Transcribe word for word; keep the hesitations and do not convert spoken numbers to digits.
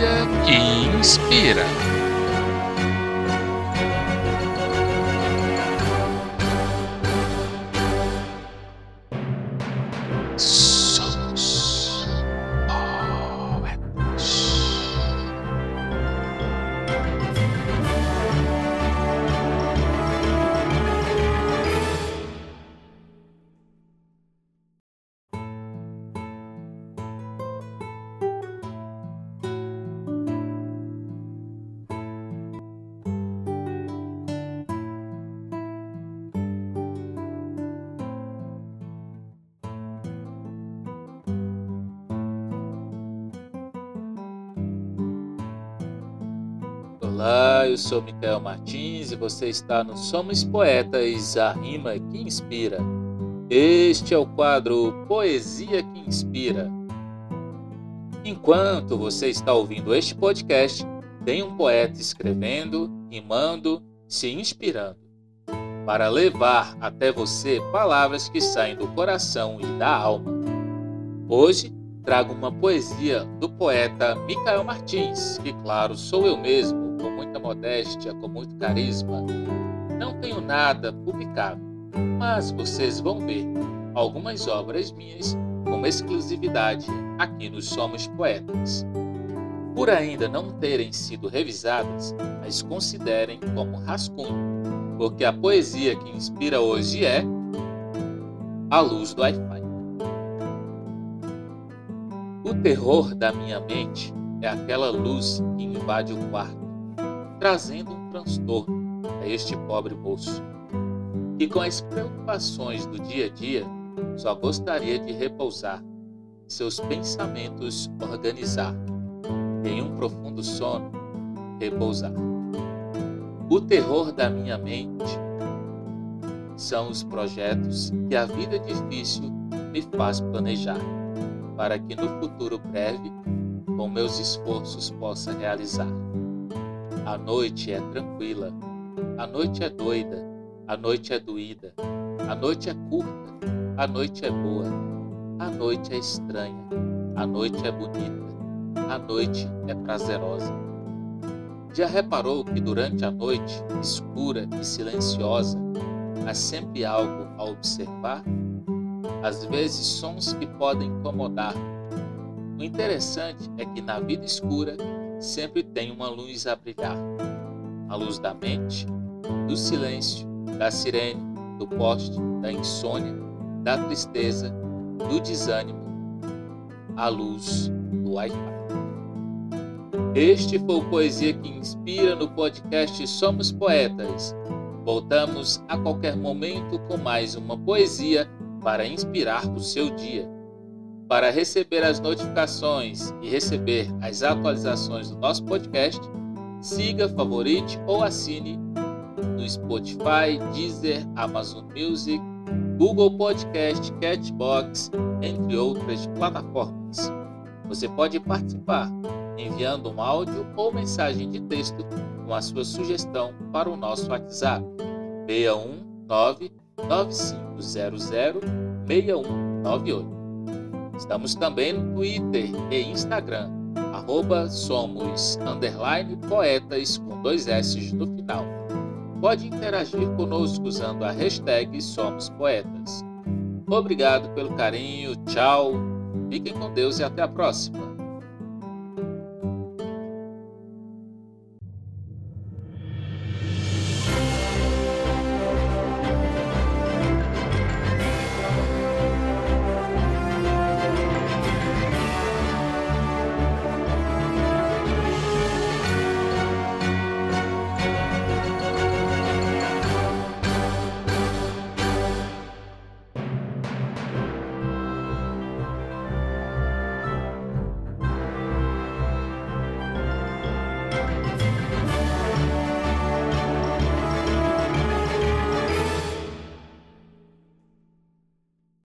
poesia que inspira. Somos Poetas. Olá, eu sou Micael Martins e você está no Somos Poetas, a rima que inspira. Este é o quadro Poesia que Inspira. Enquanto você está ouvindo este podcast, tem um poeta escrevendo, rimando, se inspirando, para levar até você palavras que saem do coração e da alma. Hoje, trago uma poesia do poeta Micael Martins, que, claro, sou eu mesmo, com muita modéstia, com muito carisma. Não tenho nada publicado, mas vocês vão ver algumas obras minhas com exclusividade aqui no Somos Poetas. Por ainda não terem sido revisadas, as considerem como rascunho, porque a poesia que inspira hoje é A Luz do Wi-Fi. O terror da minha mente é aquela luz que invade o quarto, trazendo um transtorno a este pobre moço, que com as preocupações do dia a dia, só gostaria de repousar, seus pensamentos organizar, em um profundo sono, repousar. O terror da minha mente são os projetos que a vida difícil me faz planejar, para que no futuro breve, com meus esforços possa realizar. A noite é tranquila, a noite é doida, a noite é doída, a noite é curta, a noite é boa, a noite é estranha, a noite é bonita, a noite é prazerosa. Já reparou que durante a noite, escura e silenciosa, há sempre algo a observar? Às vezes sons que podem incomodar. O interessante é que na vida escura, sempre tem uma luz a brilhar, a luz da mente, do silêncio, da sirene, do poste, da insônia, da tristeza, do desânimo, a luz do Wi-Fi. Este foi o Poesia que Inspira no podcast Somos Poetas. Voltamos a qualquer momento com mais uma poesia para inspirar o seu dia. Para receber as notificações e receber as atualizações do nosso podcast, siga, favorite ou assine no Spotify, Deezer, Amazon Music, Google Podcast, Catchbox, entre outras plataformas. Você pode participar enviando um áudio ou mensagem de texto com a sua sugestão para o nosso WhatsApp seis um nove nove cinco zero zero seis um nove oito. Estamos também no Twitter e Instagram, arroba somos, underline, poetas, com dois S's no final. Pode interagir conosco usando a hashtag Somos Poetas. Obrigado pelo carinho, tchau, fiquem com Deus e até a próxima.